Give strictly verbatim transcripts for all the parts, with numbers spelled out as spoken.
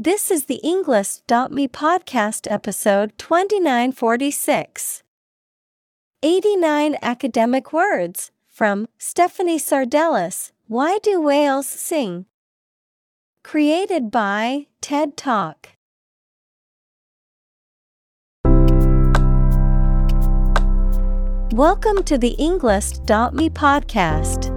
This is the Englist dot me podcast episode twenty-nine forty-six. eighty-nine Academic Words from Stephanie Sardelis, Why Do Whales Sing? Created by TED Talk. Welcome to the Englist dot me podcast.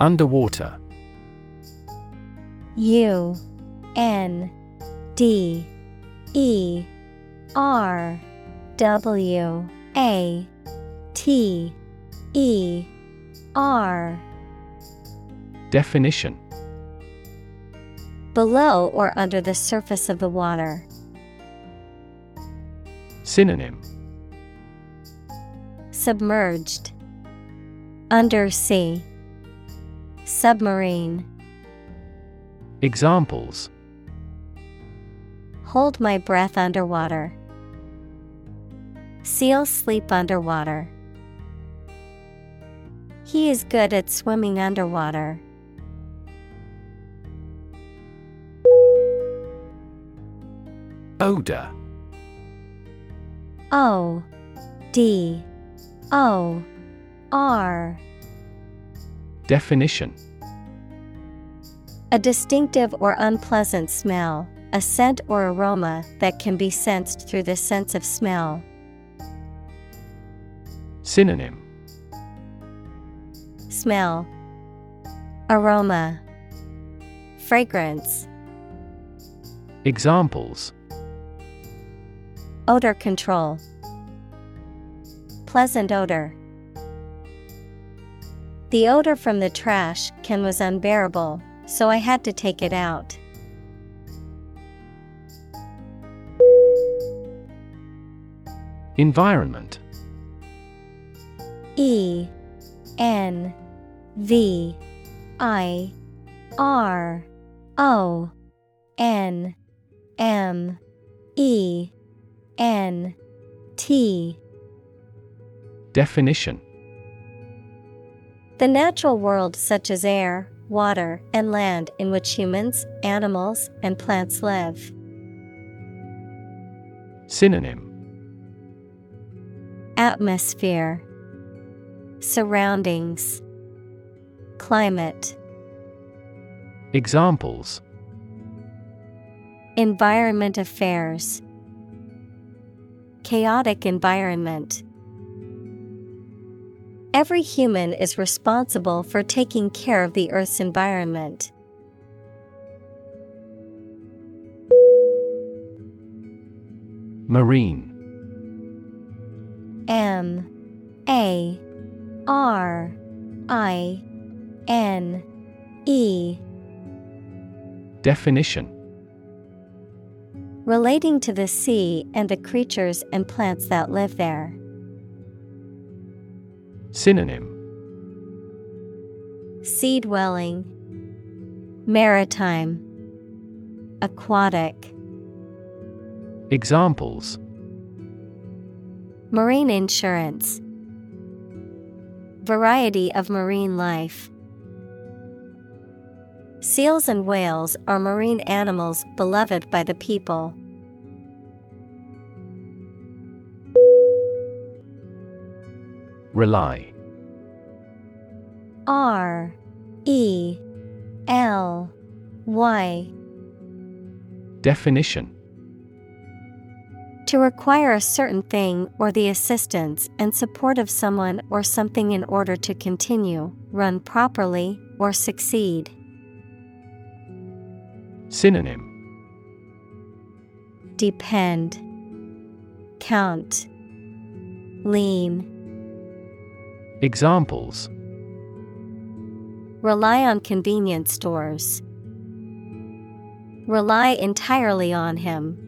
Underwater. U N D E R W A T E R. Definition: below or under the surface of the water. Synonym: submerged, undersea, submarine. Examples: hold my breath underwater. Seals sleep underwater. He is good at swimming underwater. Odor. O D O R. Definition: a distinctive or unpleasant smell, a scent or aroma that can be sensed through the sense of smell. Synonym: smell, aroma, fragrance. Examples: odor control. Pleasant odor. The odor from the trash can was unbearable, so I had to take it out. Environment. E N V I R O N M E N T. Definition: the natural world such as air, water, and land in which humans, animals, and plants live. Synonym: atmosphere, surroundings, climate. Examples: environment affairs. Chaotic environment. Every human is responsible for taking care of the Earth's environment. Marine. M A R I N E. Definition. Relating to the sea and the creatures and plants that live there. Synonym. Sea-dwelling, maritime, aquatic. Examples. Marine insurance. Variety of marine life. Seals and whales are marine animals beloved by the people. Rely. R E L Y. Definition. To require a certain thing or the assistance and support of someone or something in order to continue, run properly, or succeed. Synonym. Depend, count, lean. Examples. Rely on convenience stores. Rely entirely on him.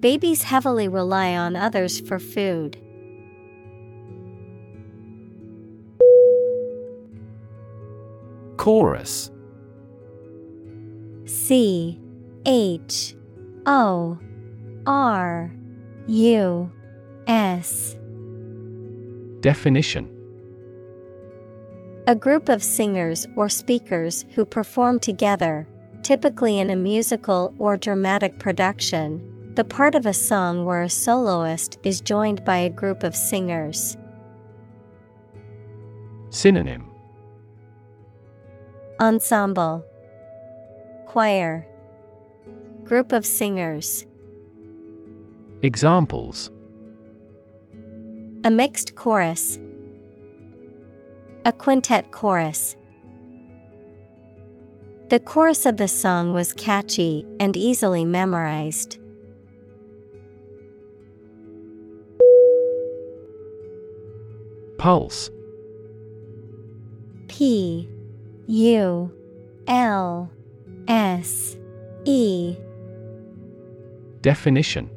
Babies heavily rely on others for food. Chorus. C H O R U S. Definition. A group of singers or speakers who perform together, typically in a musical or dramatic production, the part of a song where a soloist is joined by a group of singers. Synonym. Ensemble, choir, group of singers. Examples. A mixed chorus. A quintet chorus. The chorus of the song was catchy and easily memorized. Pulse. P U L S E. Definition.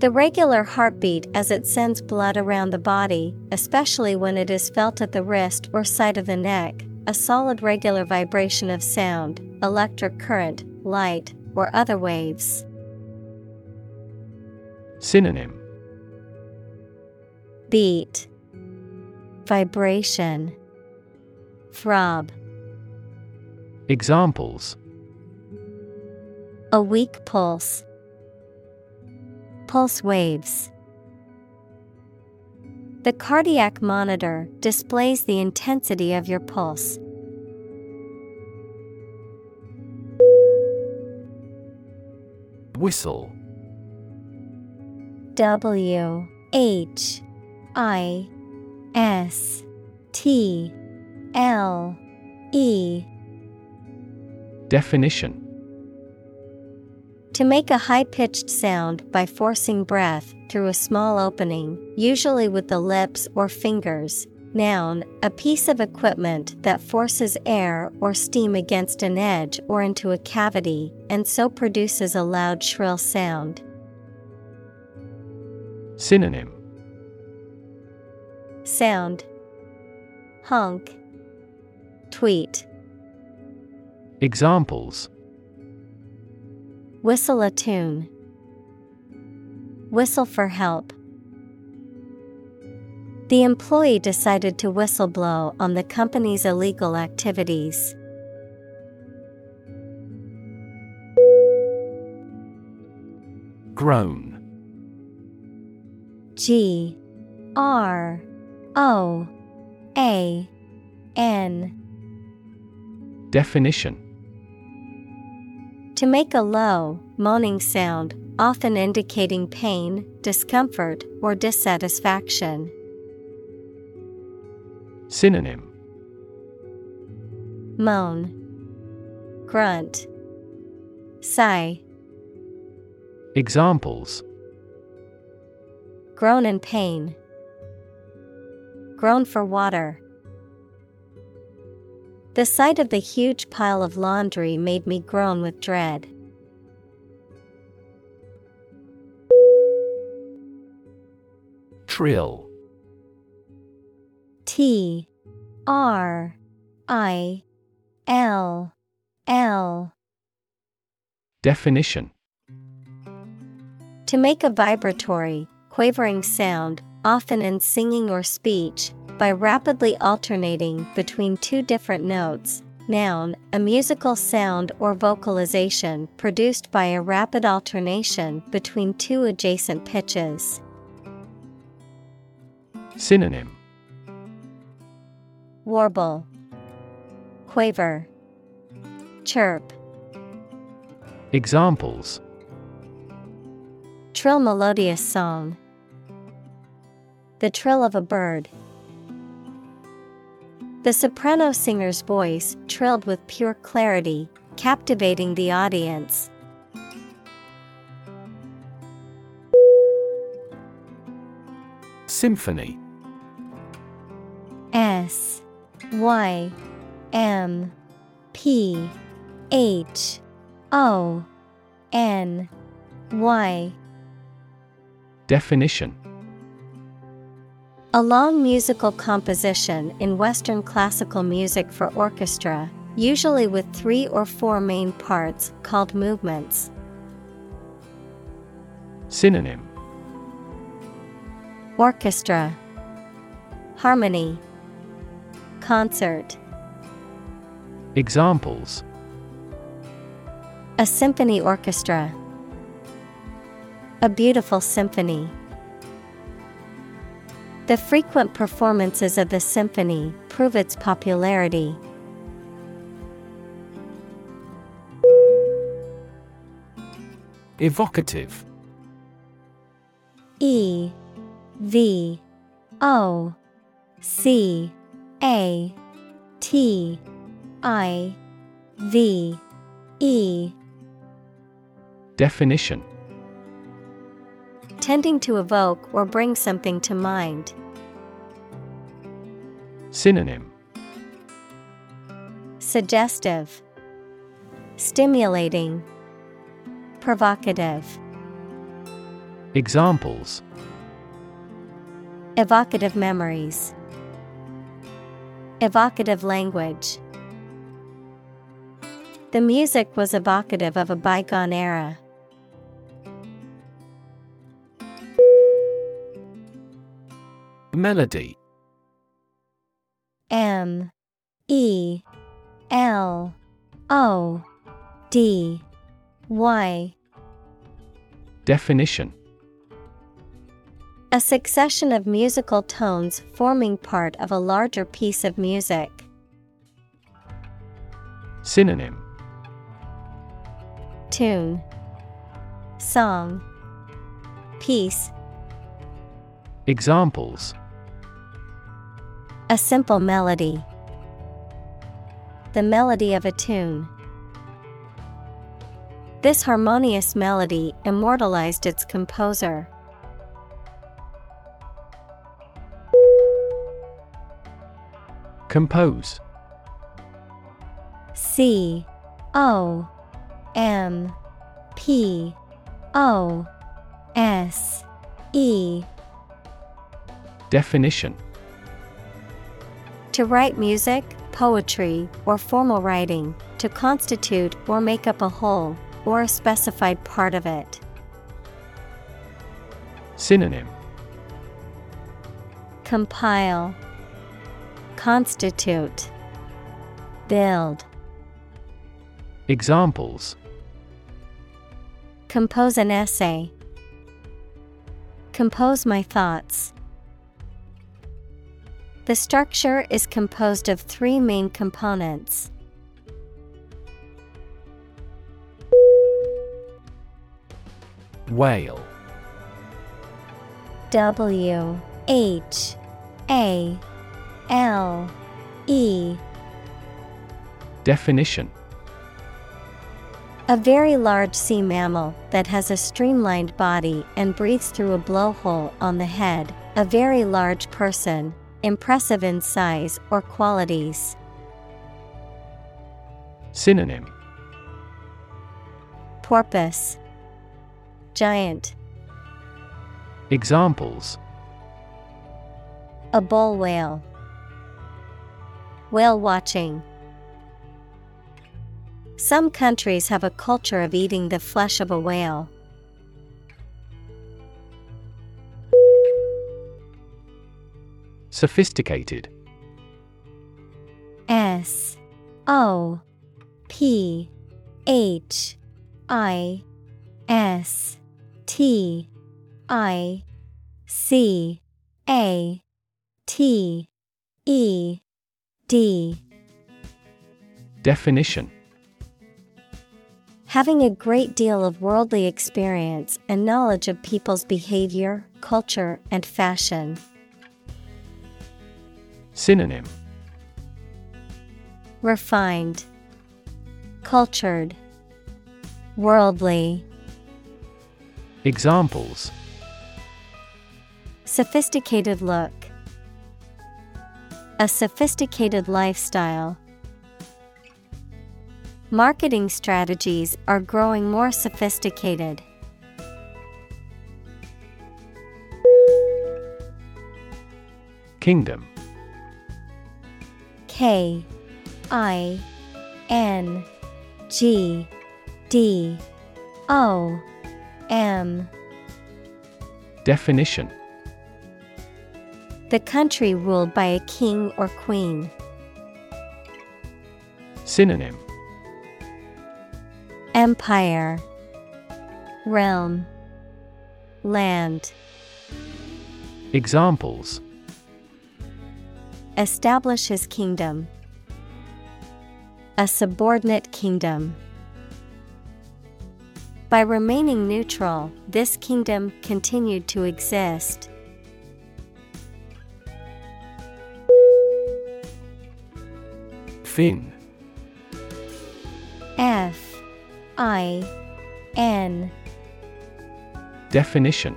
The regular heartbeat as it sends blood around the body, especially when it is felt at the wrist or side of the neck, a solid regular vibration of sound, electric current, light, or other waves. Synonym. Beat, vibration, throb. Examples. A weak pulse. Pulse waves. The cardiac monitor displays the intensity of your pulse. Whistle. W H I S T L E. Definition. To make a high-pitched sound by forcing breath through a small opening, usually with the lips or fingers. Noun, a piece of equipment that forces air or steam against an edge or into a cavity, and so produces a loud, shrill sound. Synonym. Sound, honk, tweet. Examples. Whistle a tune. Whistle for help. The employee decided to whistleblow on the company's illegal activities. Groan. G R O A N. Definition. To make a low, moaning sound, often indicating pain, discomfort, or dissatisfaction. Synonym. Moan, grunt, sigh. Examples: groan in pain, groan for water. The sight of the huge pile of laundry made me groan with dread. Trill. T R I L L. Definition: to make a vibratory, quavering sound, often in singing or speech, by rapidly alternating between two different notes. Noun, a musical sound or vocalization produced by a rapid alternation between two adjacent pitches. Synonym: warble, quaver, chirp. Examples: trill melodious song, the trill of a bird. The soprano singer's voice trilled with pure clarity, captivating the audience. Symphony. S Y M P H O N Y. Definition: a long musical composition in Western classical music for orchestra, usually with three or four main parts, called movements. Synonym: orchestra, harmony, concert. Examples: a symphony orchestra, a beautiful symphony. The frequent performances of the symphony prove its popularity. Evocative. E V O C A T I V E. Definition: tending to evoke or bring something to mind. Synonym: suggestive, stimulating, provocative. Examples: evocative memories, evocative language. The music was evocative of a bygone era. Melody. M E L O D Y. Definition: a succession of musical tones forming part of a larger piece of music. Synonym: tune, song, piece. Examples: a simple melody, the melody of a tune. This harmonious melody immortalized its composer. Compose. C O M P O S E. Definition: to write music, poetry, or formal writing, to constitute or make up a whole, or a specified part of it. Synonym: compile, constitute, build. Examples: compose an essay, compose my thoughts. The structure is composed of three main components. Whale. W H A L E. Definition: A very large sea mammal that has a streamlined body and breathes through a blowhole on the head. A very large person, impressive in size or qualities. Synonym: porpoise, giant. Examples: a bull whale, whale watching. Some countries have a culture of eating the flesh of a whale. Sophisticated. S O P H I S T I C A T E D. Definition: having a great deal of worldly experience and knowledge of people's behavior, culture, and fashion. Synonym: refined, cultured, worldly. Examples: sophisticated look, a sophisticated lifestyle. Marketing strategies are growing more sophisticated. Kingdom. K I N G D O M. Definition: the country ruled by a king or queen. Synonym: empire, realm, land. Examples: establish his kingdom, a subordinate kingdom. By remaining neutral, this kingdom continued to exist. Fin. F I N. Definition: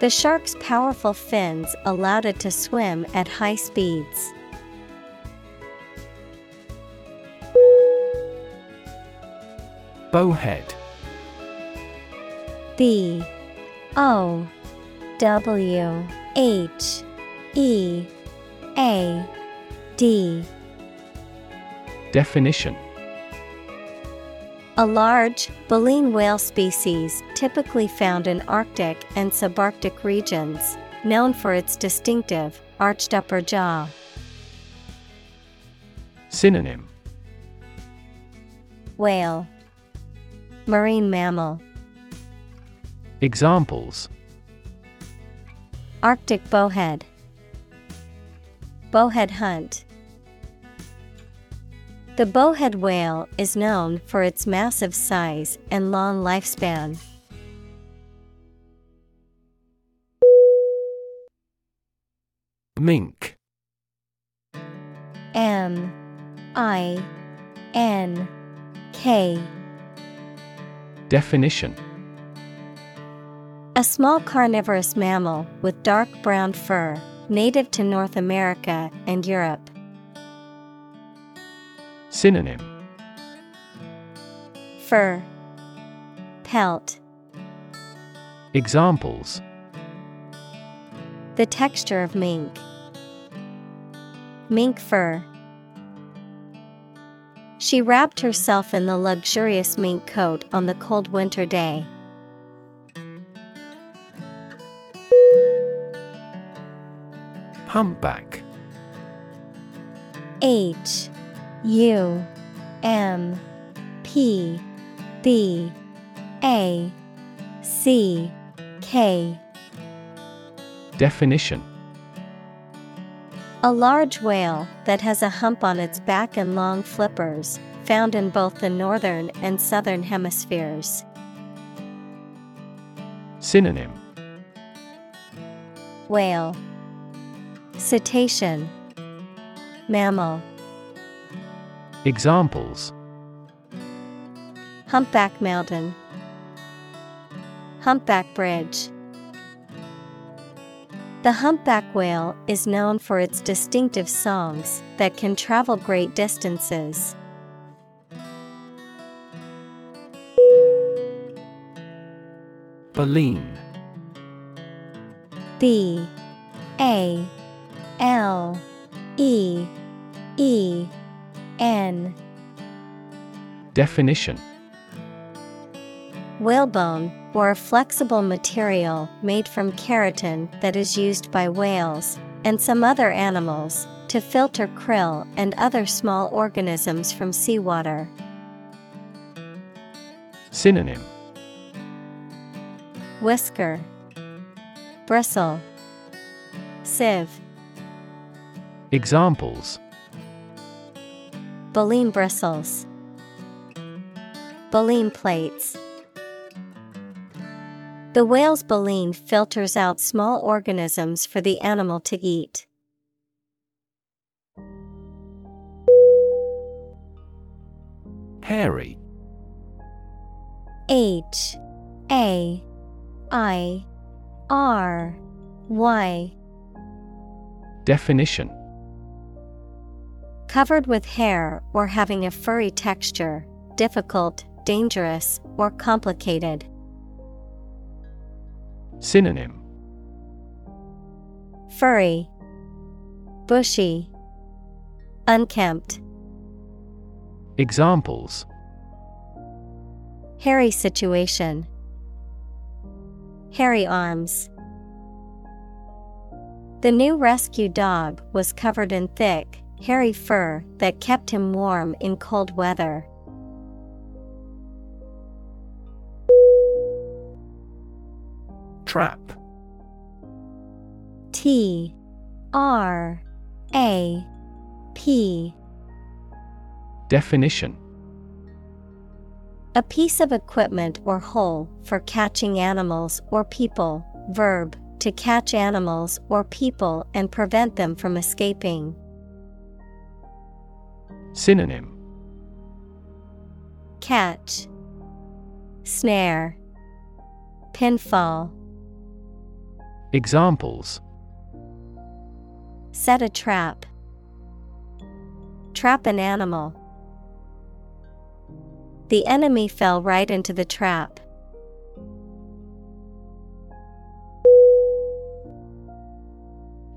The shark's powerful fins allowed it to swim at high speeds. Bowhead. B O W H E A D. Definition: a large, baleen whale species typically found in Arctic and subarctic regions, known for its distinctive, arched upper jaw. Synonym: whale, marine mammal. Examples: Arctic bowhead, bowhead hunt. The bowhead whale is known for its massive size and long lifespan. Mink. M I N K. Definition: a small carnivorous mammal with dark brown fur, native to North America and Europe. Synonym: fur, pelt. Examples: the texture of mink, mink fur. She wrapped herself in the luxurious mink coat on the cold winter day. Humpback. H U M P B A C K. Definition: a large whale that has a hump on its back and long flippers, found in both the northern and southern hemispheres. Synonym: whale, cetacean, mammal. Examples: Humpback Mountain, Humpback Bridge. The humpback whale is known for its distinctive songs that can travel great distances. Baleen. B A L E E N. Definition: whalebone, or a flexible material made from keratin that is used by whales and some other animals to filter krill and other small organisms from seawater. Synonym: whisker, bristle, sieve. Examples: baleen bristles, baleen plates. The whale's baleen filters out small organisms for the animal to eat. Hairy. H A I R Y. Definition: covered with hair or having a furry texture, difficult, dangerous, or complicated. Synonym: furry, bushy, unkempt. Examples: hairy situation, hairy arms. The new rescue dog was covered in thick, hairy fur that kept him warm in cold weather. Trap. T R A P. Definition: a piece of equipment or hole for catching animals or people. Verb: to catch animals or people and prevent them from escaping. Synonym: catch, snare, pinfall. Examples: set a trap, trap an animal. The enemy fell right into the trap.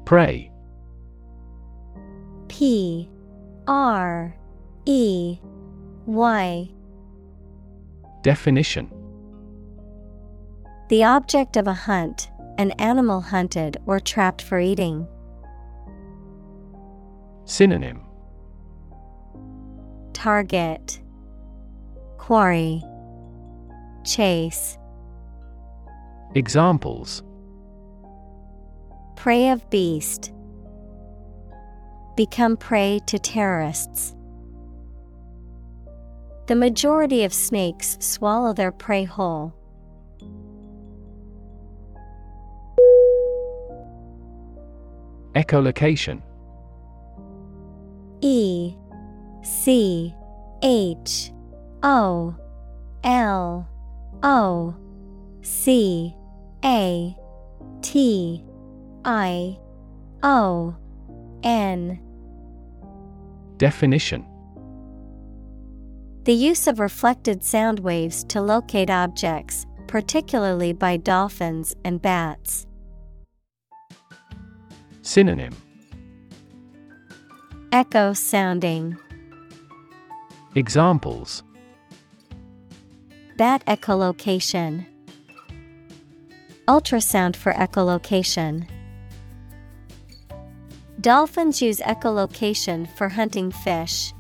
Prey. P R E Y. Definition: the object of a hunt, an animal hunted or trapped for eating. Synonym: target, quarry, chase. Examples: prey of beast, become prey to terrorists. The majority of snakes swallow their prey whole. Echolocation. E C H O L O C A T I O N. Definition: the use of reflected sound waves to locate objects, particularly by dolphins and bats. Synonym: echo sounding. Examples: bat echolocation, ultrasound for echolocation. Dolphins use echolocation for hunting fish.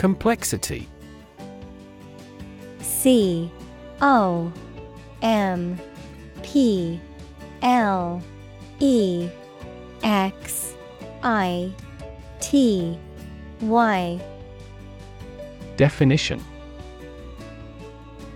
Complexity. C O M P L E X I T Y. Definition.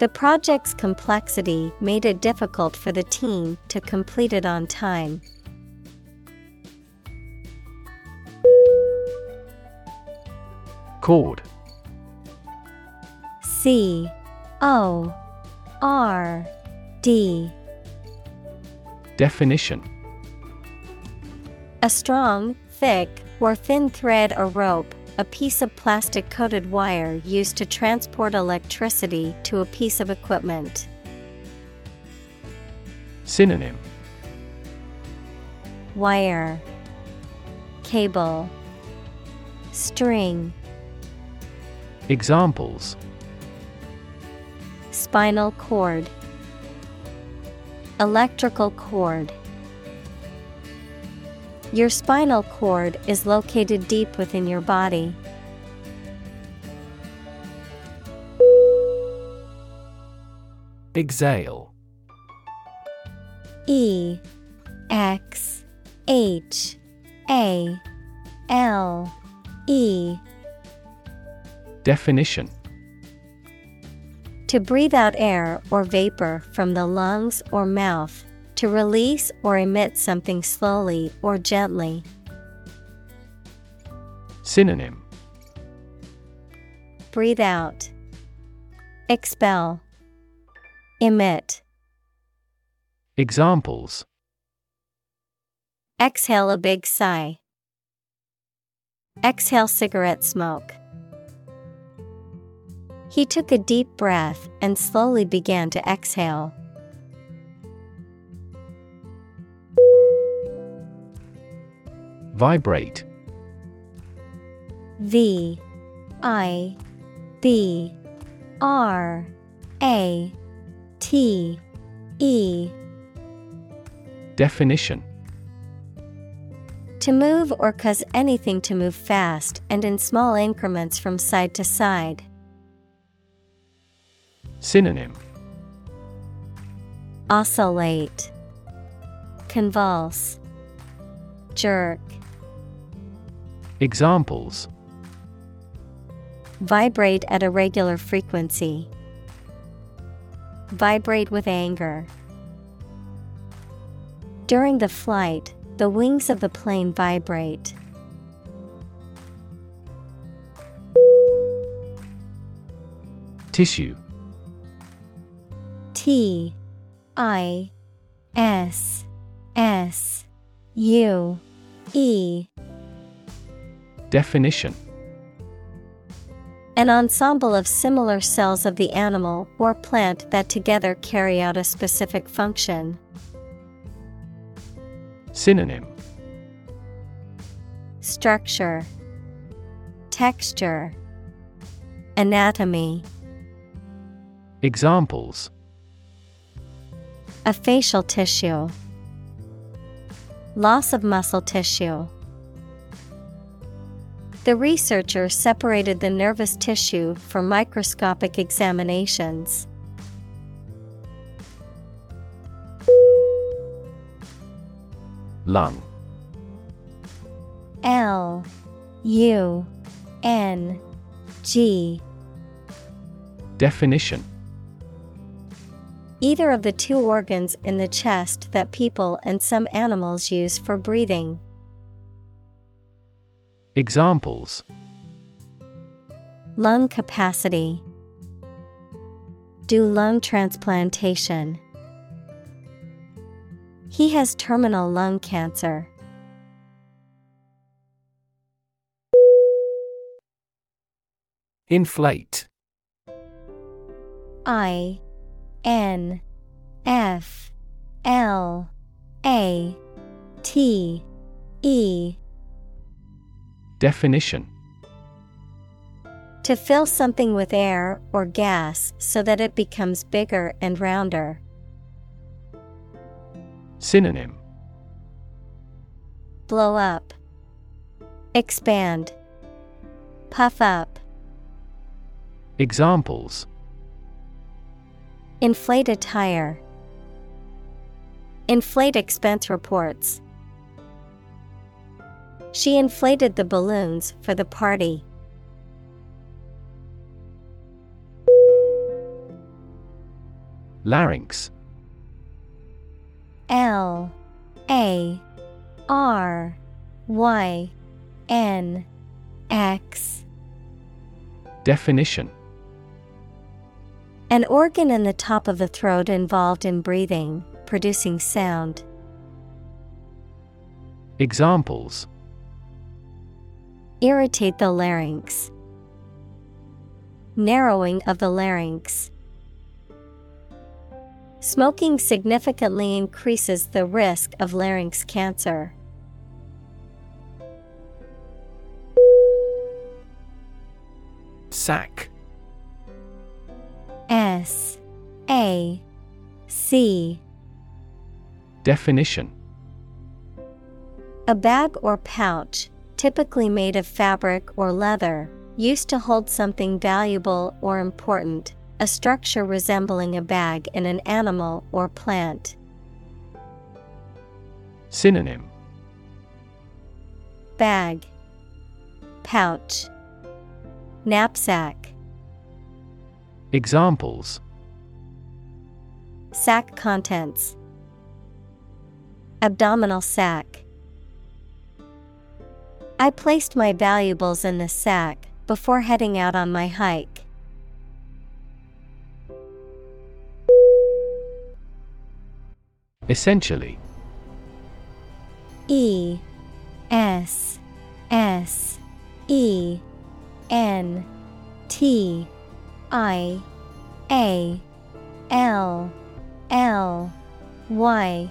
The project's complexity made it difficult for the team to complete it on time. Chord. C O R D. Definition. A strong, thick, or thin thread or rope, a piece of plastic-coated wire used to transport electricity to a piece of equipment. Synonym. Wire, cable, string. Examples. Spinal cord, electrical cord. Your spinal cord is located deep within your body. Exhale. E X H A L E. Definition. To breathe out air or vapor from the lungs or mouth. To release or emit something slowly or gently. Synonym. Breathe out, expel, emit. Examples. Exhale a big sigh. Exhale cigarette smoke. He took a deep breath and slowly began to exhale. Vibrate. V I B R A T E. Definition. To move or cause anything to move fast and in small increments from side to side. Synonym. Oscillate, convulse, jerk. Examples. Vibrate at a regular frequency. Vibrate with anger. During the flight, the wings of the plane vibrate. Tissue. T I S S U E. Definition. An ensemble of similar cells of the animal or plant that together carry out a specific function. Synonym. Structure, texture, anatomy. Examples. A facial tissue. Loss of muscle tissue. The researcher separated the nervous tissue for microscopic examinations. Lung. L U N G. Definition. Either of the two organs in the chest that people and some animals use for breathing. Examples. Lung capacity. Do lung transplantation. He has terminal lung cancer. Inflate. I N F L A T E. Definition: to fill something with air or gas so that it becomes bigger and rounder. Synonym: blow up, expand, puff up. Examples: inflate a tire, inflate expense reports. She inflated the balloons for the party. Larynx. L A R Y N X. Definition: an organ in the top of the throat involved in breathing, producing sound. Examples: irritate the larynx, narrowing of the larynx. Smoking significantly increases the risk of larynx cancer. Sack. S A C. Definition: a bag or pouch, typically made of fabric or leather, used to hold something valuable or important. A structure resembling a bag in an animal or plant. Synonym: bag, pouch, knapsack. Examples: sack contents, abdominal sack. I placed my valuables in the sack before heading out on my hike. Essentially. E S S E N T I A L L Y.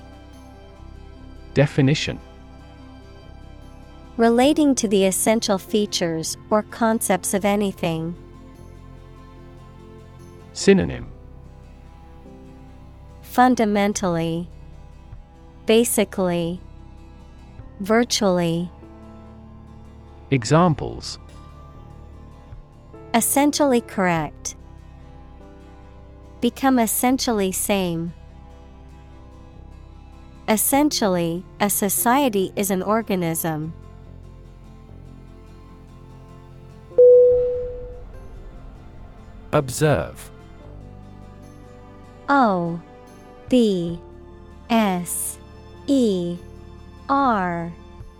Definition: relating to the essential features or concepts of anything. Synonym: fundamentally, basically, virtually. Examples: essentially correct, become essentially same. Essentially, a society is an organism. Observe. O B S E R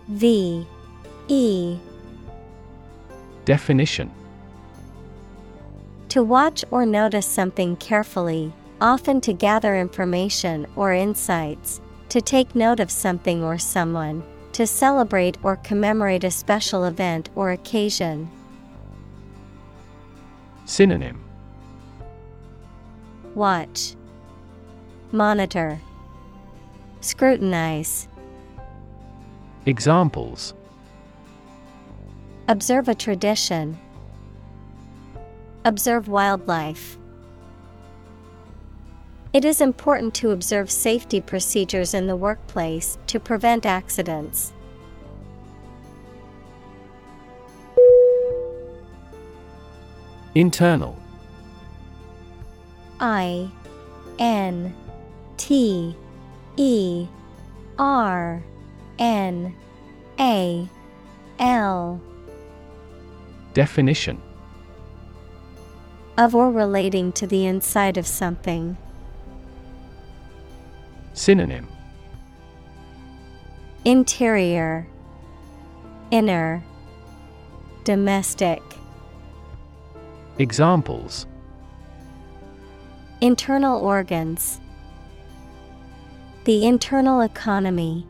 V E. Definition: to watch or notice something carefully, often to gather information or insights, to take note of something or someone, to celebrate or commemorate a special event or occasion. Synonym: watch, monitor, scrutinize. Examples: observe a tradition, observe wildlife. It is important to observe safety procedures in the workplace to prevent accidents. Internal. I N T E R N A L. Definition: of or relating to the inside of something. Synonym: interior, inner, domestic. Examples: internal organs, the internal economy.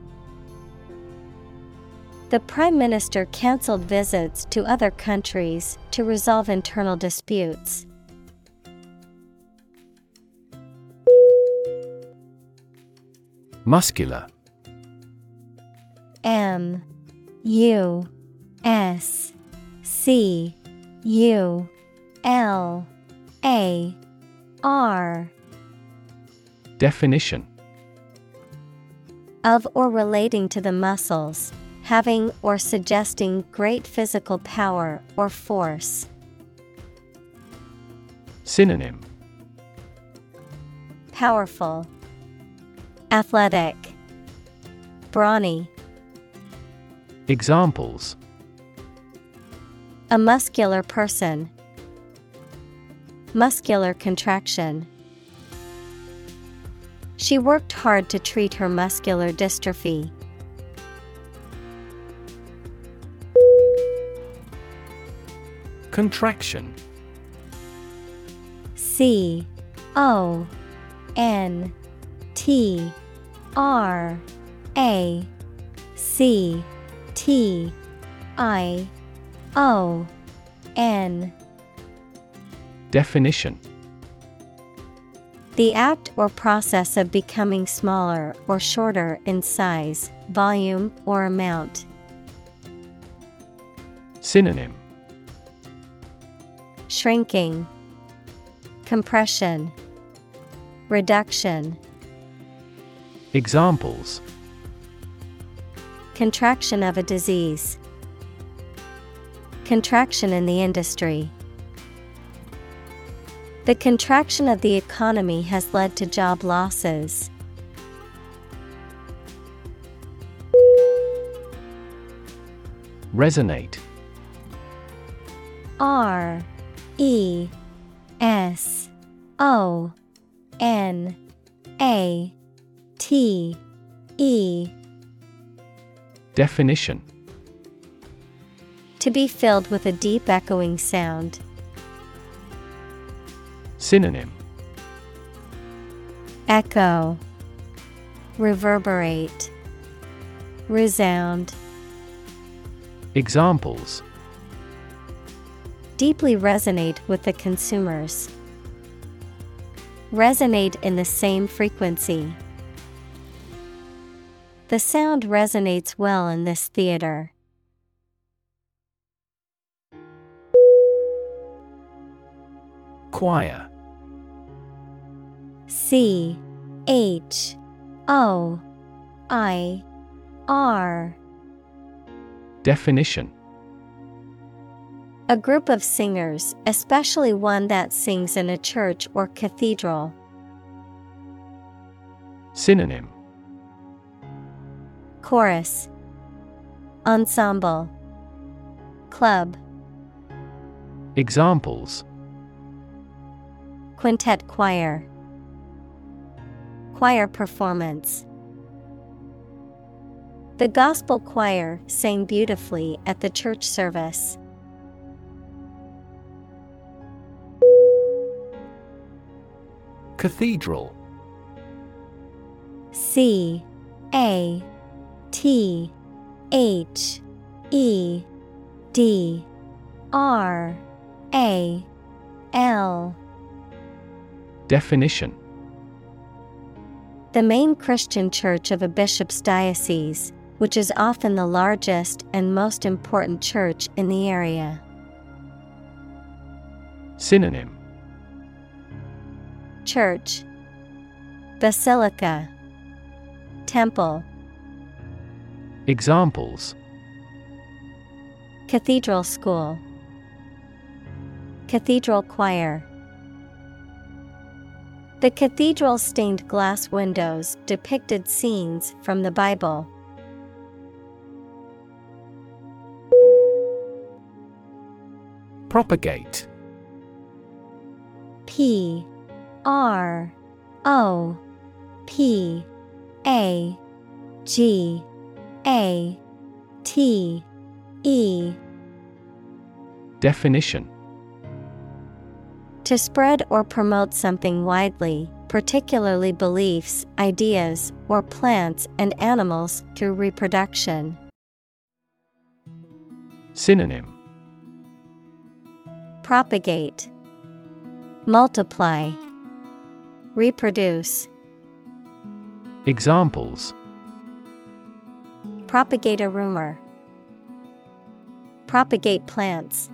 The Prime Minister cancelled visits to other countries to resolve internal disputes. Muscular. M U S C U L A R. Definition. Of or relating to the muscles, having or suggesting great physical power or force. Synonym. Powerful, athletic, brawny. Examples. A muscular person. Muscular contraction. She worked hard to treat her muscular dystrophy. Contraction. C O N T R A C T I O N. Definition. The act or process of becoming smaller or shorter in size, volume, or amount. Synonym. Shrinking, compression, reduction. Examples. Contraction of a disease. Contraction in the industry. The contraction of the economy has led to job losses. Resonate. R E S O N A T E. Definition. To be filled with a deep echoing sound. Synonym. Echo, reverberate, resound. Examples. Deeply resonate with the consumers. Resonate in the same frequency. The sound resonates well in this theater. Choir. C H O I R. Definition. A group of singers, especially one that sings in a church or cathedral. Synonym. Chorus, ensemble, club. Examples. Quintet choir. Choir performance. The gospel choir sang beautifully at the church service. Cathedral. C A T H E D R A L. Definition. The main Christian church of a bishop's diocese, which is often the largest and most important church in the area. Synonym. Church, basilica, temple. Examples. Cathedral school. Cathedral choir. The cathedral's stained glass windows depicted scenes from the Bible. Propagate. P R O P A G A T E. Definition. To spread or promote something widely, particularly beliefs, ideas, or plants and animals through reproduction. Synonym. Propagate, multiply, reproduce. Examples: propagate a rumor, propagate plants.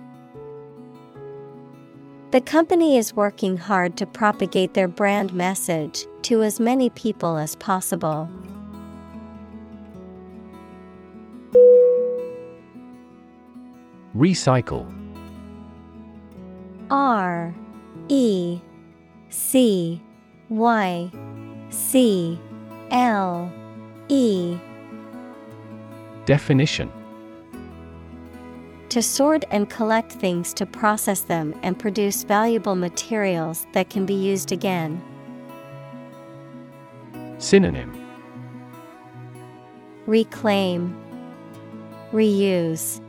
The company is working hard to propagate their brand message to as many people as possible. Recycle. R E C Y C L E. Definition: to sort and collect things to process them and produce valuable materials that can be used again. Synonym: reclaim, reuse,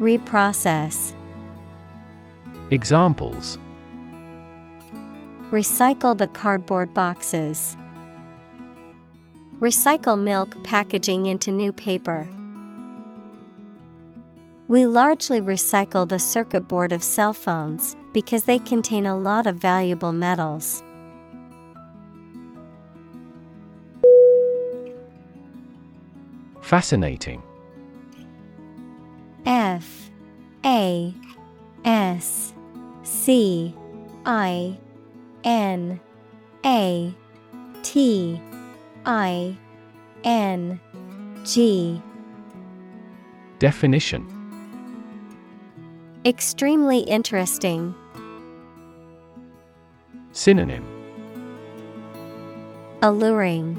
reprocess. Examples: recycle the cardboard boxes. Recycle milk packaging into new paper. We largely recycle the circuit board of cell phones because they contain a lot of valuable metals. Fascinating. F A S C I N A T I N G. Definition: extremely interesting. Synonym: alluring,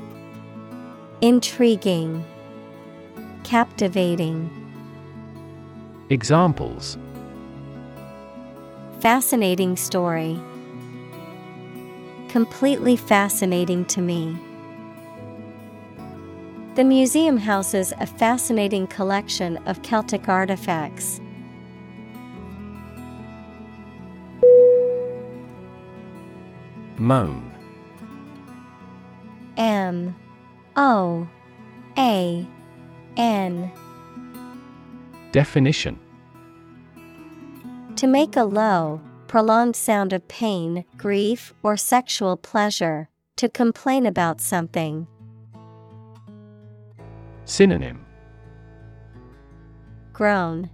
intriguing, captivating. Examples: fascinating story, completely fascinating to me. The museum houses a fascinating collection of Celtic artifacts. Moan. M O A N. Definition: to make a low, prolonged sound of pain, grief, or sexual pleasure, to complain about something. Synonym: groan,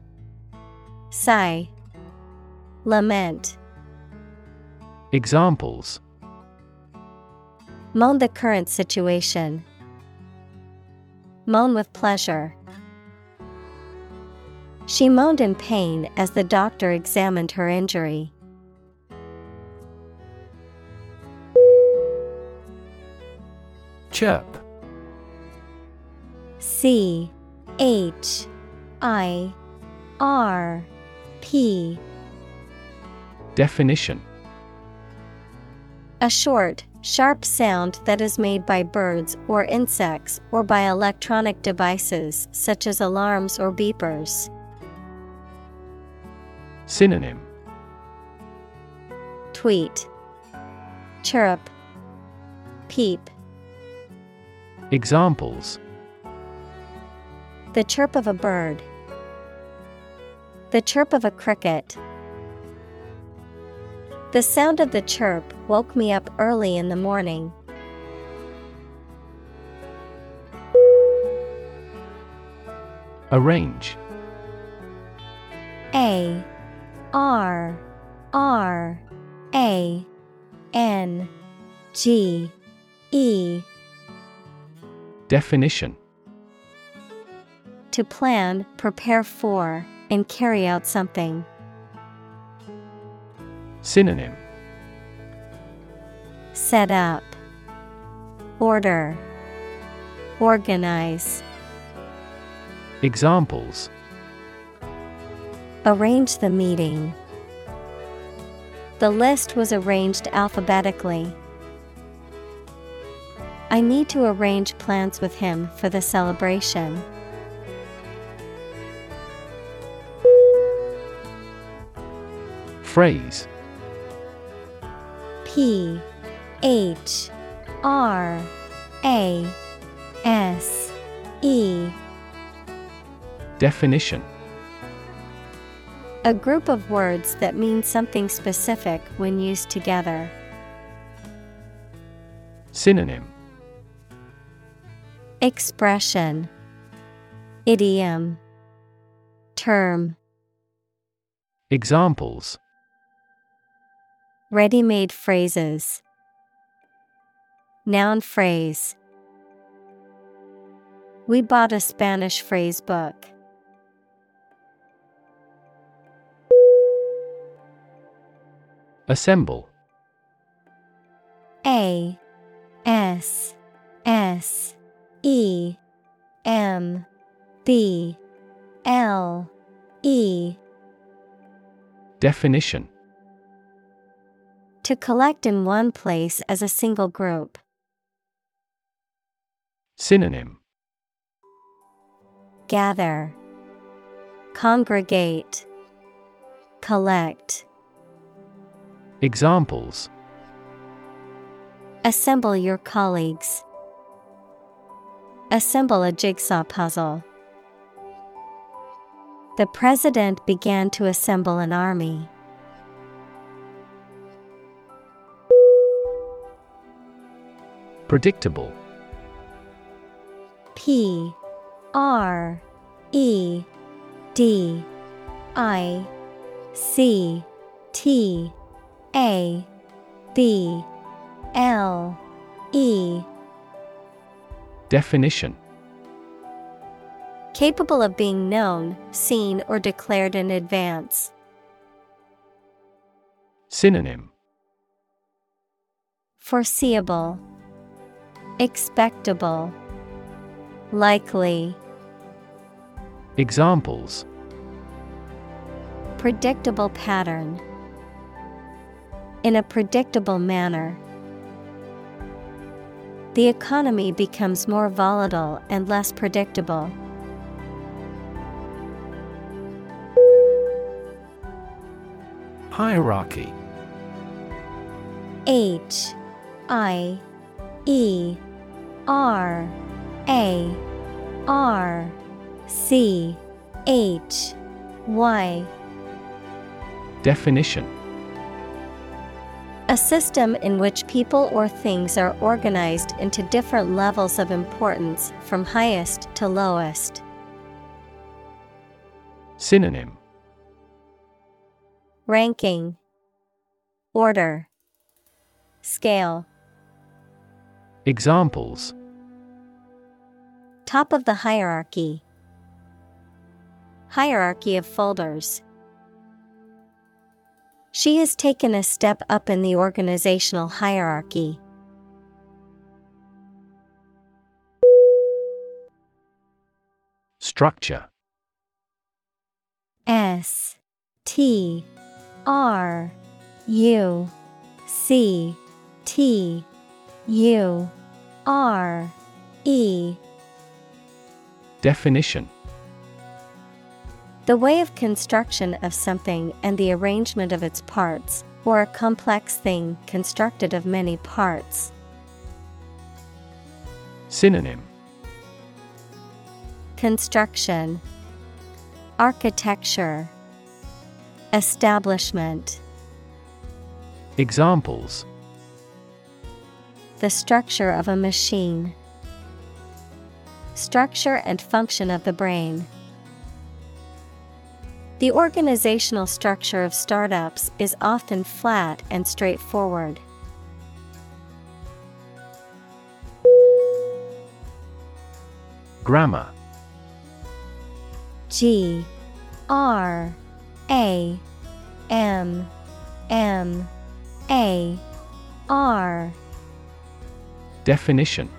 sigh, lament. Examples: moan the current situation. Moan with pleasure. She moaned in pain as the doctor examined her injury. Chirp. C H I R P. Definition: a short, sharp sound that is made by birds or insects or by electronic devices such as alarms or beepers. Synonym: tweet, chirp, peep. Examples: the chirp of a bird, the chirp of a cricket. The sound of the chirp woke me up early in the morning. Arrange. A R R A N G E. Definition: to plan, prepare for, and carry out something. Synonym: set up, order, organize. Examples: arrange the meeting. The list was arranged alphabetically. I need to arrange plans with him for the celebration. Phrase. P H R A S E. Definition: a group of words that mean something specific when used together. Synonym: Expression, idiom, term. Examples: ready-made phrases, noun phrase. We bought a Spanish phrase book. Assemble. A S S E M B L E. Definition: to collect in one place as a single group. Synonym: gather, congregate, collect. Examples: assemble your colleagues. Assemble a jigsaw puzzle. The president began to assemble an army. Predictable. P R E D I C T A B L E. Definition: capable of being known, seen, or declared in advance. Synonym: foreseeable, expectable, likely. Examples: predictable pattern, in a predictable manner. The economy becomes more volatile and less predictable. Hierarchy. H I E R A R C H Y. Definition: a system in which people or things are organized into different levels of importance from highest to lowest. Synonym: ranking, order, scale. Examples: top of the hierarchy, hierarchy of folders. She has taken a step up in the organizational hierarchy. Structure. S T R U C T U R E. Definition: the way of construction of something and the arrangement of its parts, or a complex thing constructed of many parts. Synonym: construction, architecture, establishment. Examples: the structure of a machine, structure and function of the brain. The organizational structure of startups is often flat and straightforward. Grammar. G R A M M A R. Definition: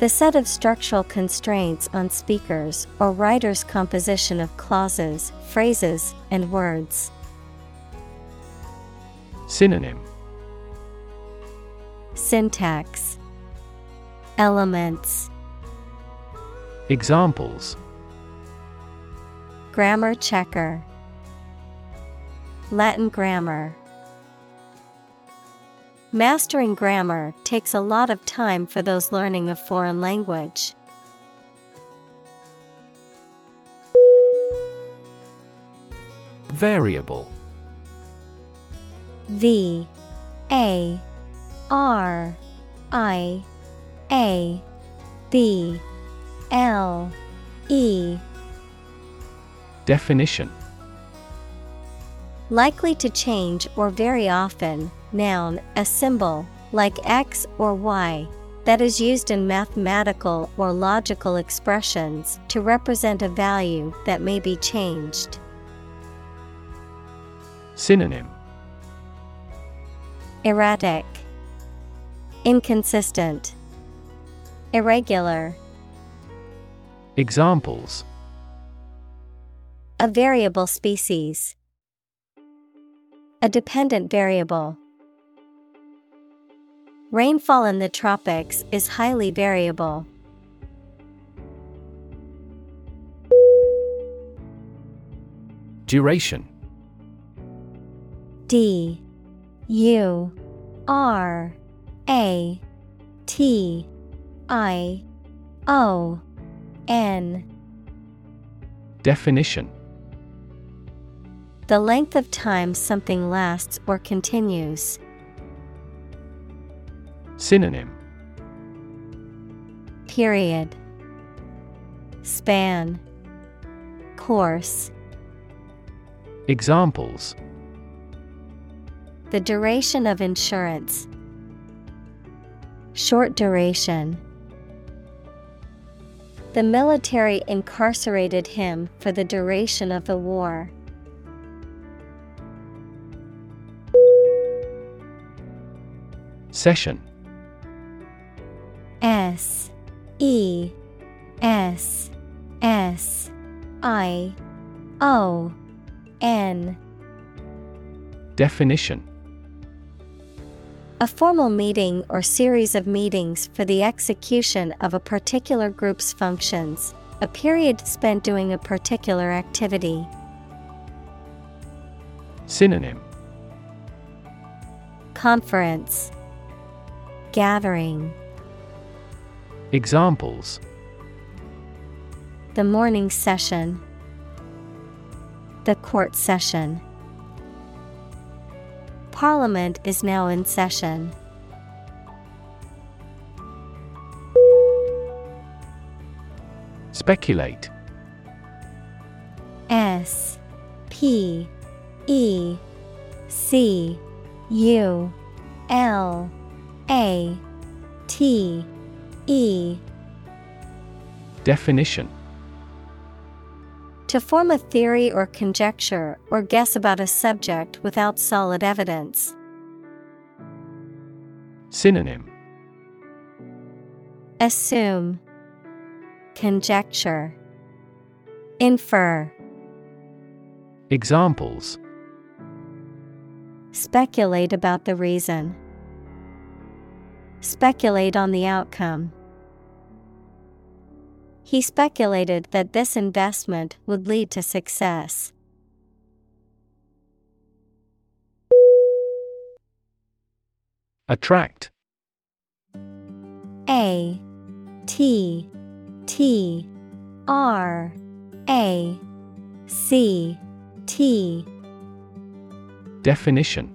the set of structural constraints on speakers or writers' composition of clauses, phrases, and words. Synonym: syntax, elements. Examples: grammar checker, Latin grammar. Mastering grammar takes a lot of time for those learning a foreign language. Variable. V A R I A B L E Definition Likely to change or vary often, noun, a symbol, like X or Y, that is used in mathematical or logical expressions to represent a value that may be changed. Synonym Erratic, Inconsistent, Irregular. Examples A variable species. A dependent variable. Rainfall in the tropics is highly variable. Duration D U R A T I O N Definition The length of time something lasts or continues. Synonym Period Span Course Examples The duration of insurance. Short duration. The military incarcerated him for the duration of the war. Session S E S S I O N Definition A formal meeting or series of meetings for the execution of a particular group's functions, a period spent doing a particular activity. Synonym Conference Gathering Examples The morning session. The court session. Parliament is now in session. Speculate S P E C U L A T E Definition To form a theory or conjecture or guess about a subject without solid evidence. Synonym Assume Conjecture Infer Examples Speculate about the reason. Speculate on the outcome. He speculated that this investment would lead to success. Attract A T T R A C T Definition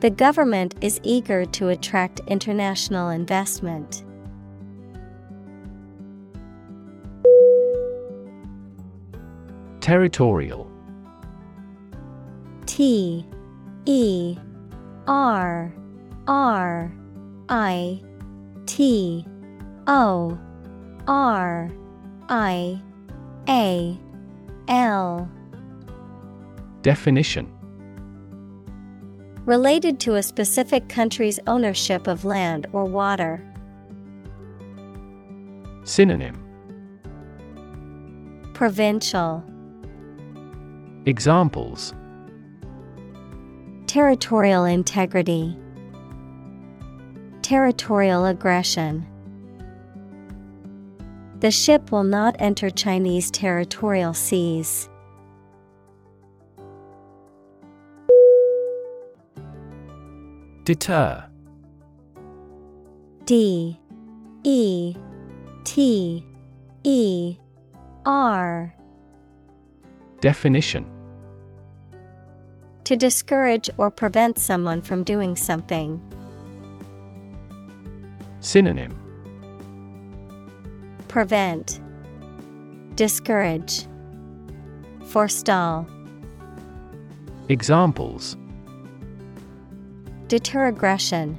The government is eager to attract international investment. Territorial T E R R I T O R I A L Definition Related to a specific country's ownership of land or water. Synonym Provincial Examples Territorial integrity. Territorial aggression. The ship will not enter Chinese territorial seas. Deter. D. E. T. E. R. Definition. To discourage or prevent someone from doing something. Synonym. Prevent, discourage, forestall. Examples. Deter aggression.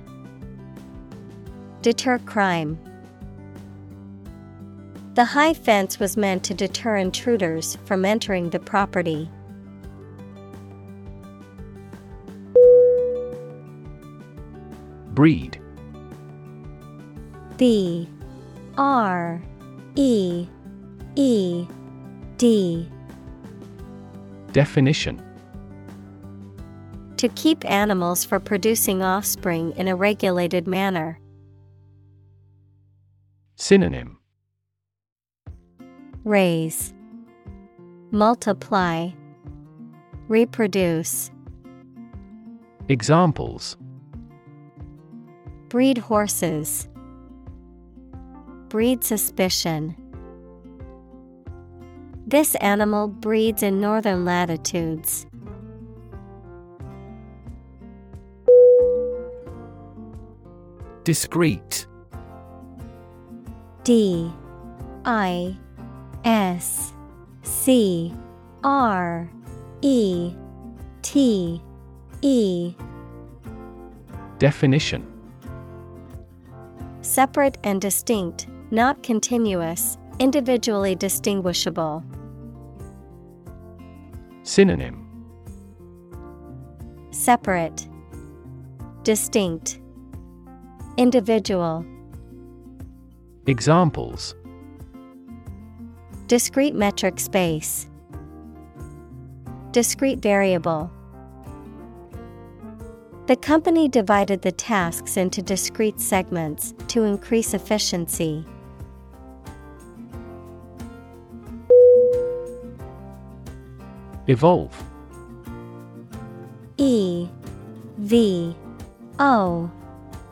Deter crime. The high fence was meant to deter intruders from entering the property. Breed. B. R. E. E. D. Definition. To keep animals for producing offspring in a regulated manner. Synonym. Raise, multiply, reproduce. Examples. Breed horses. Breed suspicion. This animal breeds in northern latitudes. Discrete. D. I. S. C. R. E. T. E. Definition. Separate and distinct, not continuous, individually distinguishable. Synonym. Separate, distinct, individual. Examples. Discrete metric space. Discrete variable. The company divided the tasks into discrete segments to increase efficiency. Evolve. E. V. O.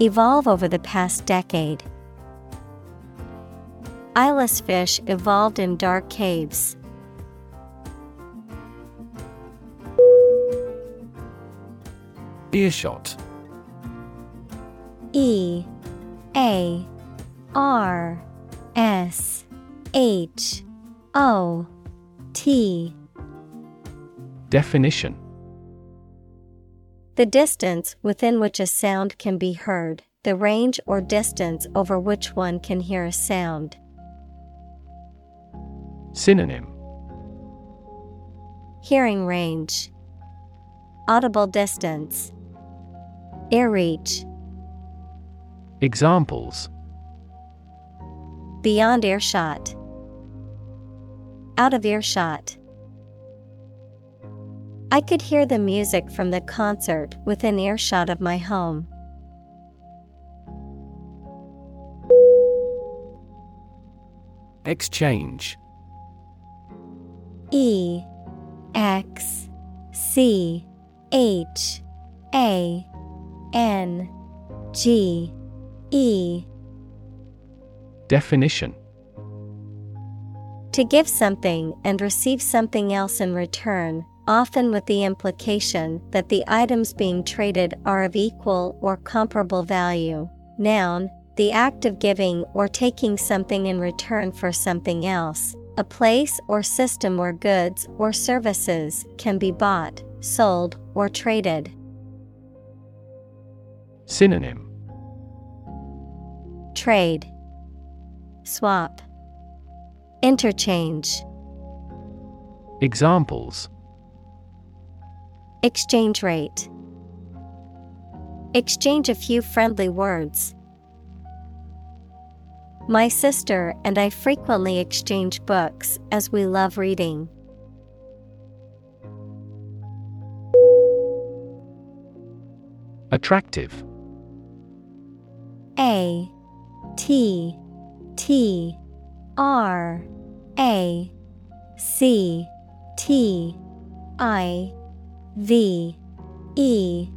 Evolve over the past decade. Eyeless fish evolved in dark caves. Earshot. E. A. R. S. H. O. T. Definition. The distance within which a sound can be heard, the range or distance over which one can hear a sound. Synonym. Hearing range, audible distance, ear reach. Examples. Beyond earshot. Out of earshot. I could hear the music from the concert within earshot of my home. Exchange. E. X. C. H. A. N. G. E. Definition. To give something and receive something else in return, often with the implication that the items being traded are of equal or comparable value. Noun, the act of giving or taking something in return for something else, a place or system where goods or services can be bought, sold, or traded. Synonym. Trade, swap, Interchange. Examples: exchange rate. Exchange a few friendly words. My sister and I frequently exchange books as we love reading. Attractive. A T T R A C T I V E.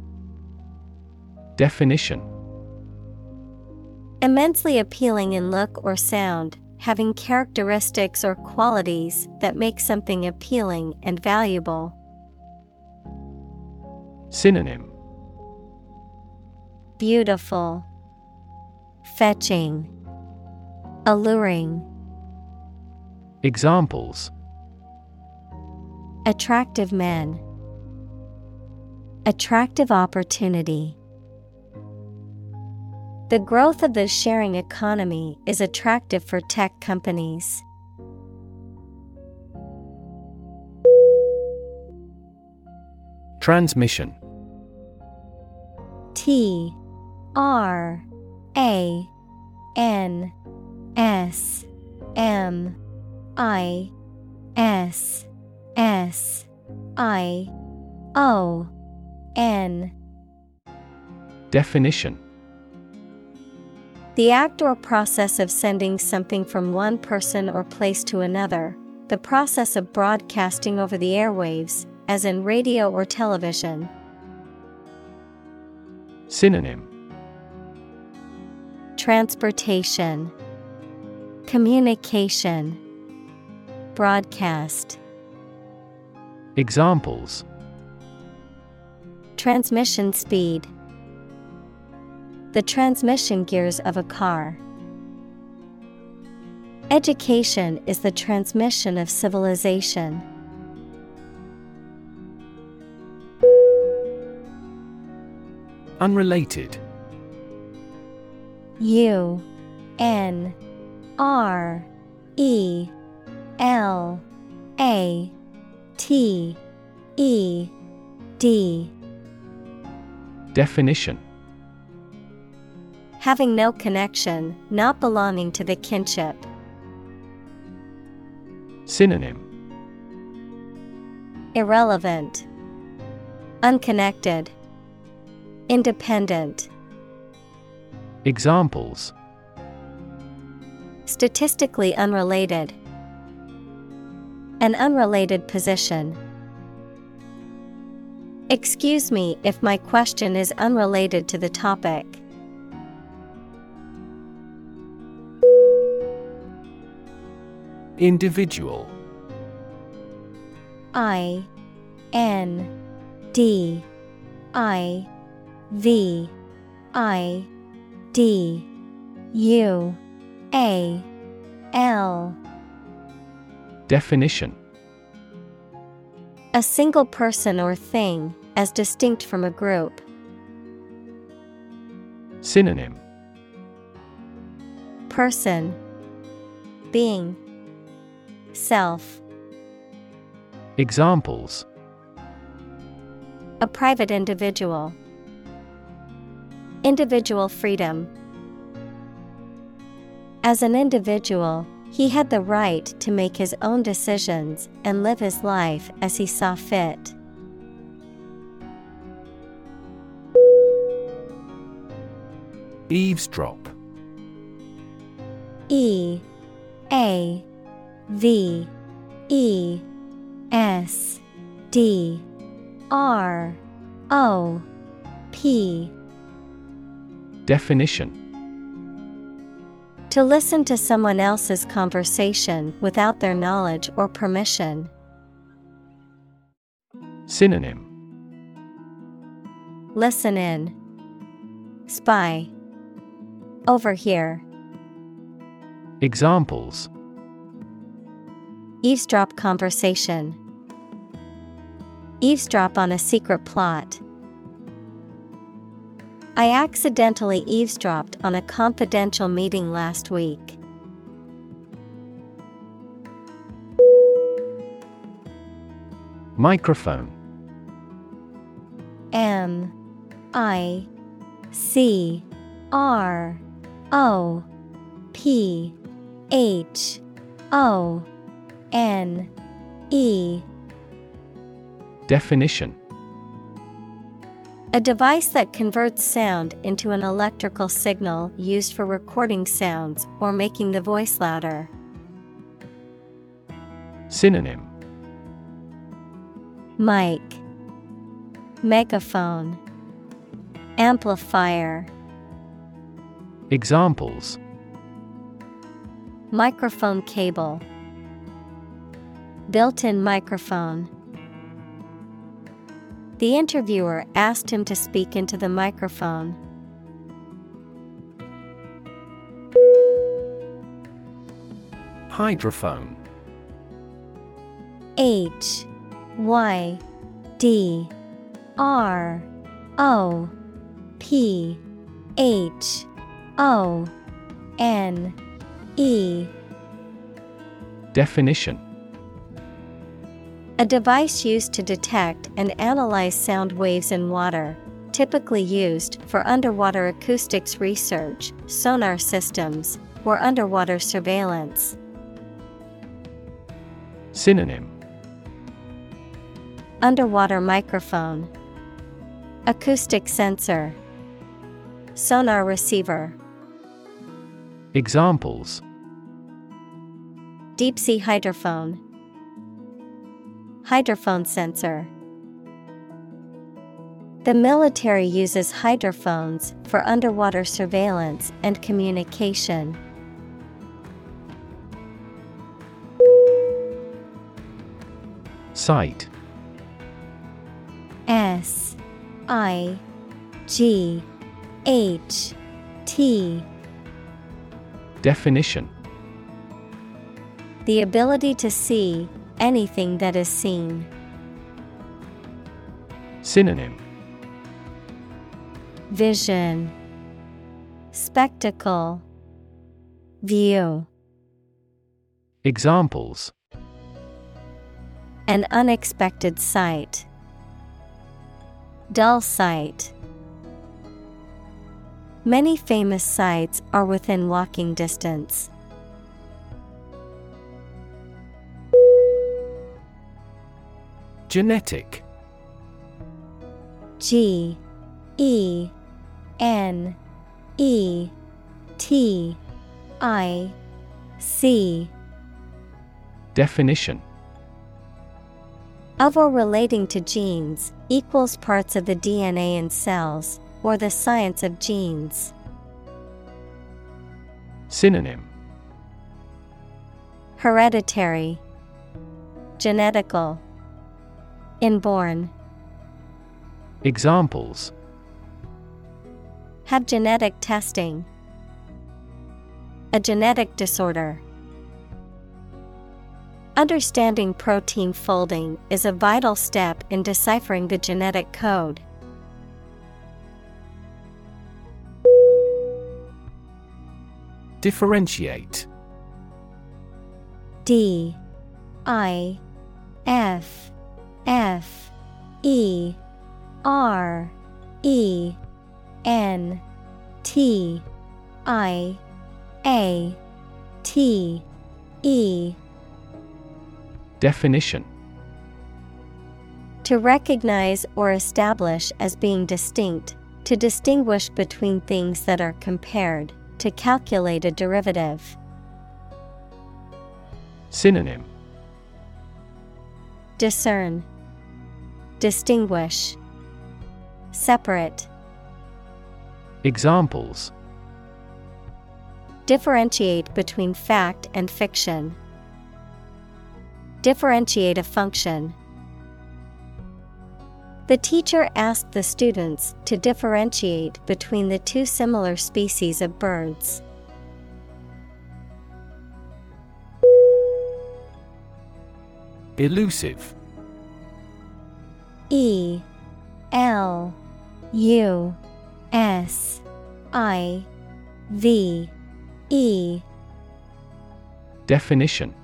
Definition: immensely appealing in look or sound, having characteristics or qualities that make something appealing and valuable. Synonym: beautiful, fetching, alluring. Examples: attractive men, attractive opportunity. The growth of the sharing economy is attractive for tech companies. Transmission. T R A N S M I S S I O N. Definition: the act or process of sending something from one person or place to another, the process of broadcasting over the airwaves, as in radio or television. Synonym: transportation, communication, broadcast. Examples: transmission speed. The transmission gears of a car. Education is the transmission of civilization. Unrelated. U N R E L A T E D. Definition: having no connection, not belonging to the kinship. Synonym: irrelevant, unconnected, independent. Examples: statistically unrelated, an unrelated position. Excuse me if my question is unrelated to the topic. Individual. I N D I V I D U A L. Definition: a single person or thing, as distinct from a group. Synonym: person, being, self. Examples: a private individual, individual freedom. As an individual, he had the right to make his own decisions and live his life as he saw fit. Eavesdrop. E A V E S D R O P. Definition: to listen to someone else's conversation without their knowledge or permission. Synonym: listen in, spy, overhear. Examples: eavesdrop conversation, eavesdrop on a secret plot. I accidentally eavesdropped on a confidential meeting last week. Microphone. M I C R O P H O N E. Definition: a device that converts sound into an electrical signal used for recording sounds or making the voice louder. Synonym: mic, megaphone, amplifier. Examples: microphone cable, built-in microphone. The interviewer asked him to speak into the microphone. Hydrophone. H Y D R O P H O N E. Definition: a device used to detect and analyze sound waves in water, typically used for underwater acoustics research, sonar systems, or underwater surveillance. Synonym: underwater microphone, acoustic sensor, sonar receiver. Examples: deep-sea hydrophone, hydrophone sensor. The military uses hydrophones for underwater surveillance and communication. Sight. S I G H T. Definition: the ability to see anything that is seen. Synonym: vision, spectacle, view. Examples: an unexpected sight, dull sight. Many famous sights are within walking distance. Genetic. G E N E T I C. Definition: of or relating to genes, equals parts of the D N A in cells, or the science of genes. Synonym: hereditary, genetical, inborn. Examples: have genetic testing, a genetic disorder. Understanding protein folding is a vital step in deciphering the genetic code. Differentiate. D I F F E R E N T I A T E. Definition: to recognize or establish as being distinct, to distinguish between things that are compared, to calculate a derivative. Synonym: discern, distinguish, separate. Examples: differentiate between fact and fiction, differentiate a function. The teacher asked the students to differentiate between the two similar species of birds. Elusive. E L U S I V E. Definition: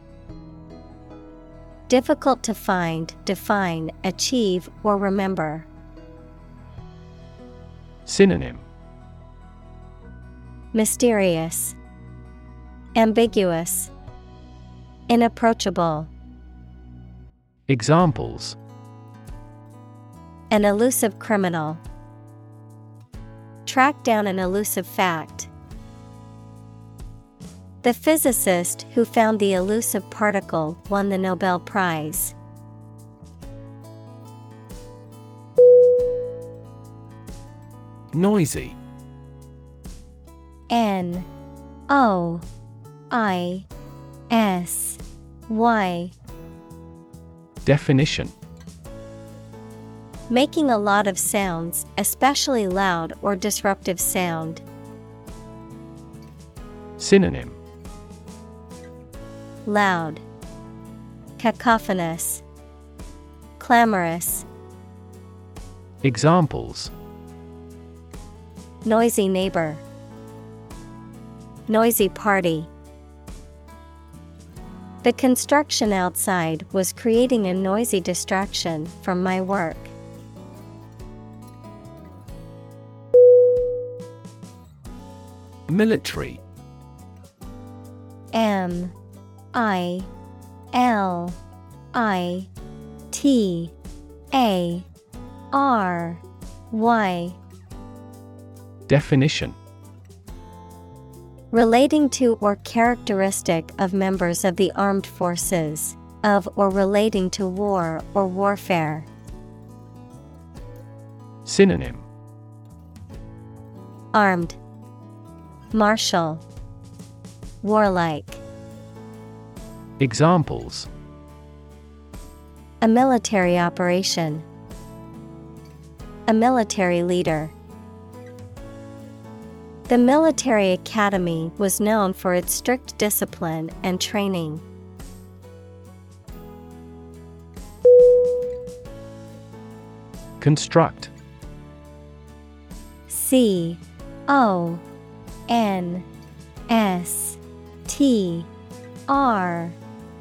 Difficult to find, define, achieve, or remember. Synonym: mysterious, ambiguous, inapproachable. Examples: an elusive criminal. Track down an elusive fact. The physicist who found the elusive particle won the Nobel Prize. Noisy. N O I S Y. Definition: making a lot of sounds, especially loud or disruptive sound. Synonym: loud, cacophonous, clamorous. Examples: noisy neighbor, noisy party. The construction outside was creating a noisy distraction from my work. Military. M I L I T A R Y. Definition: relating to or characteristic of members of the armed forces, of or relating to war or warfare. Synonym: armed, martial, warlike. Examples: a military operation, a military leader. The military academy was known for its strict discipline and training. Construct. C O N S T R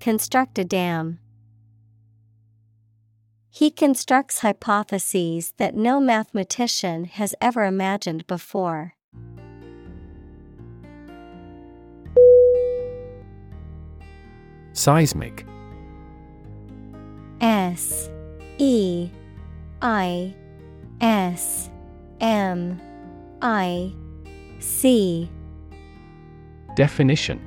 construct a dam. He constructs hypotheses that no mathematician has ever imagined before. Seismic. S E I S M I C. Definition: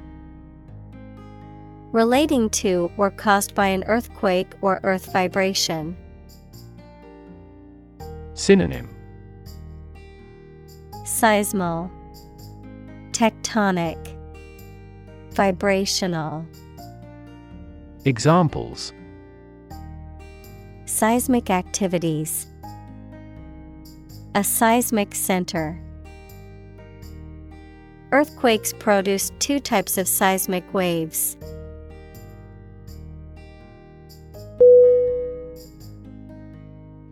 relating to or caused by an earthquake or earth vibration. Synonym: seismal, tectonic, vibrational. Examples: seismic activities, a seismic center. Earthquakes produce two types of seismic waves.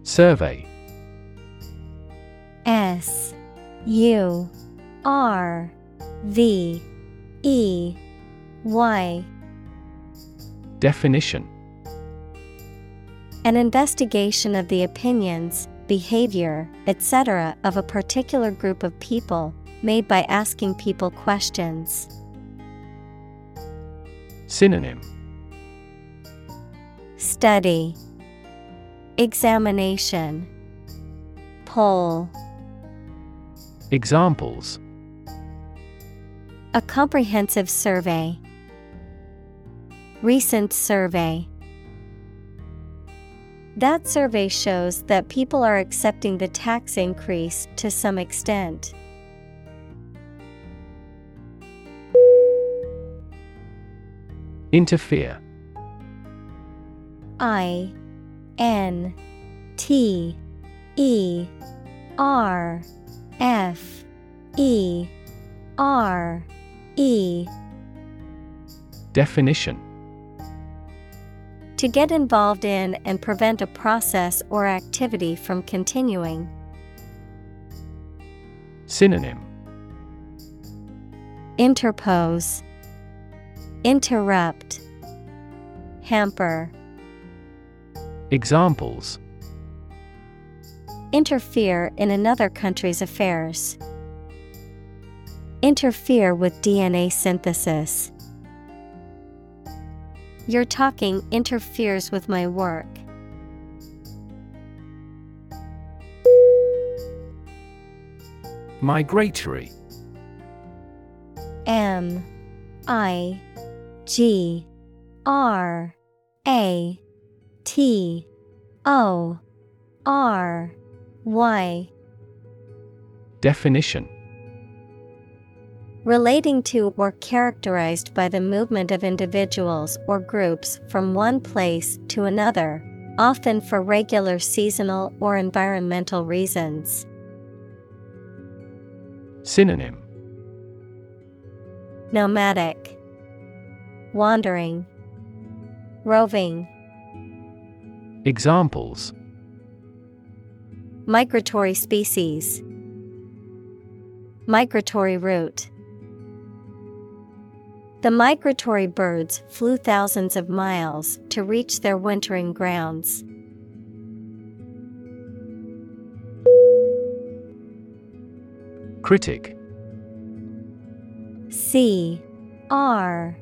Survey. S U R V E Y. Definition: an investigation of the opinions, behavior, et cetera of a particular group of people, made by asking people questions. Synonym: study, examination, poll. Examples: a comprehensive survey, recent survey. That survey shows that people are accepting the tax increase to some extent. Interfere. I N T E R F E R E. Definition: to get involved in and prevent a process or activity from continuing. Synonym: interpose, interrupt, hamper. Examples: interfere in another country's affairs. Interfere with D N A synthesis. Your talking interferes with my work. Migratory. M I G R A T O R Y. Definition: relating to or characterized by the movement of individuals or groups from one place to another, often for regular seasonal or environmental reasons. Synonym: nomadic, wandering, roving. Examples: migratory species, migratory route. The migratory birds flew thousands of miles to reach their wintering grounds. Critic. C R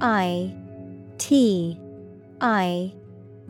I T I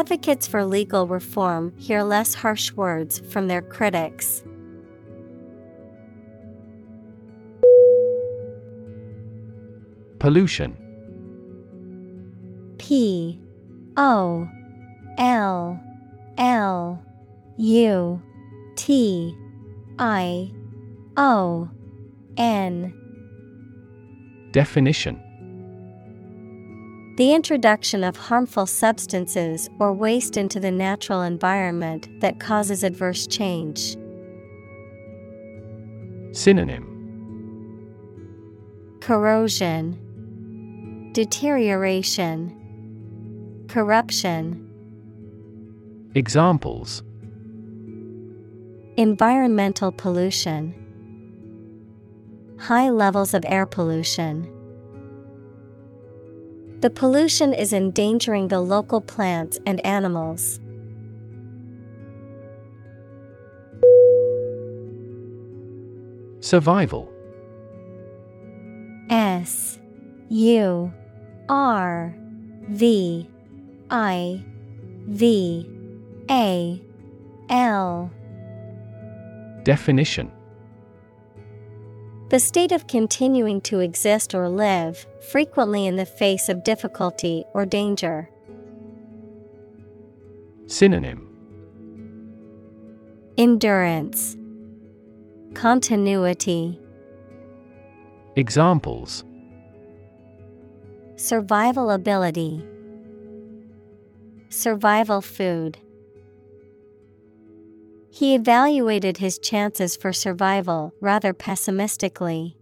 Advocates for legal reform hear less harsh words from their critics. Pollution. P O L L U T I O N. Definition: the introduction of harmful substances or waste into the natural environment that causes adverse change. Synonym: corrosion, deterioration, corruption. Examples: environmental pollution, high levels of air pollution. The pollution is endangering the local plants and animals. Survival. S U R V I V A L. Definition: the state of continuing to exist or live, frequently in the face of difficulty or danger. Synonym: endurance, continuity. Examples: survival ability, survival food. He evaluated his chances for survival rather pessimistically.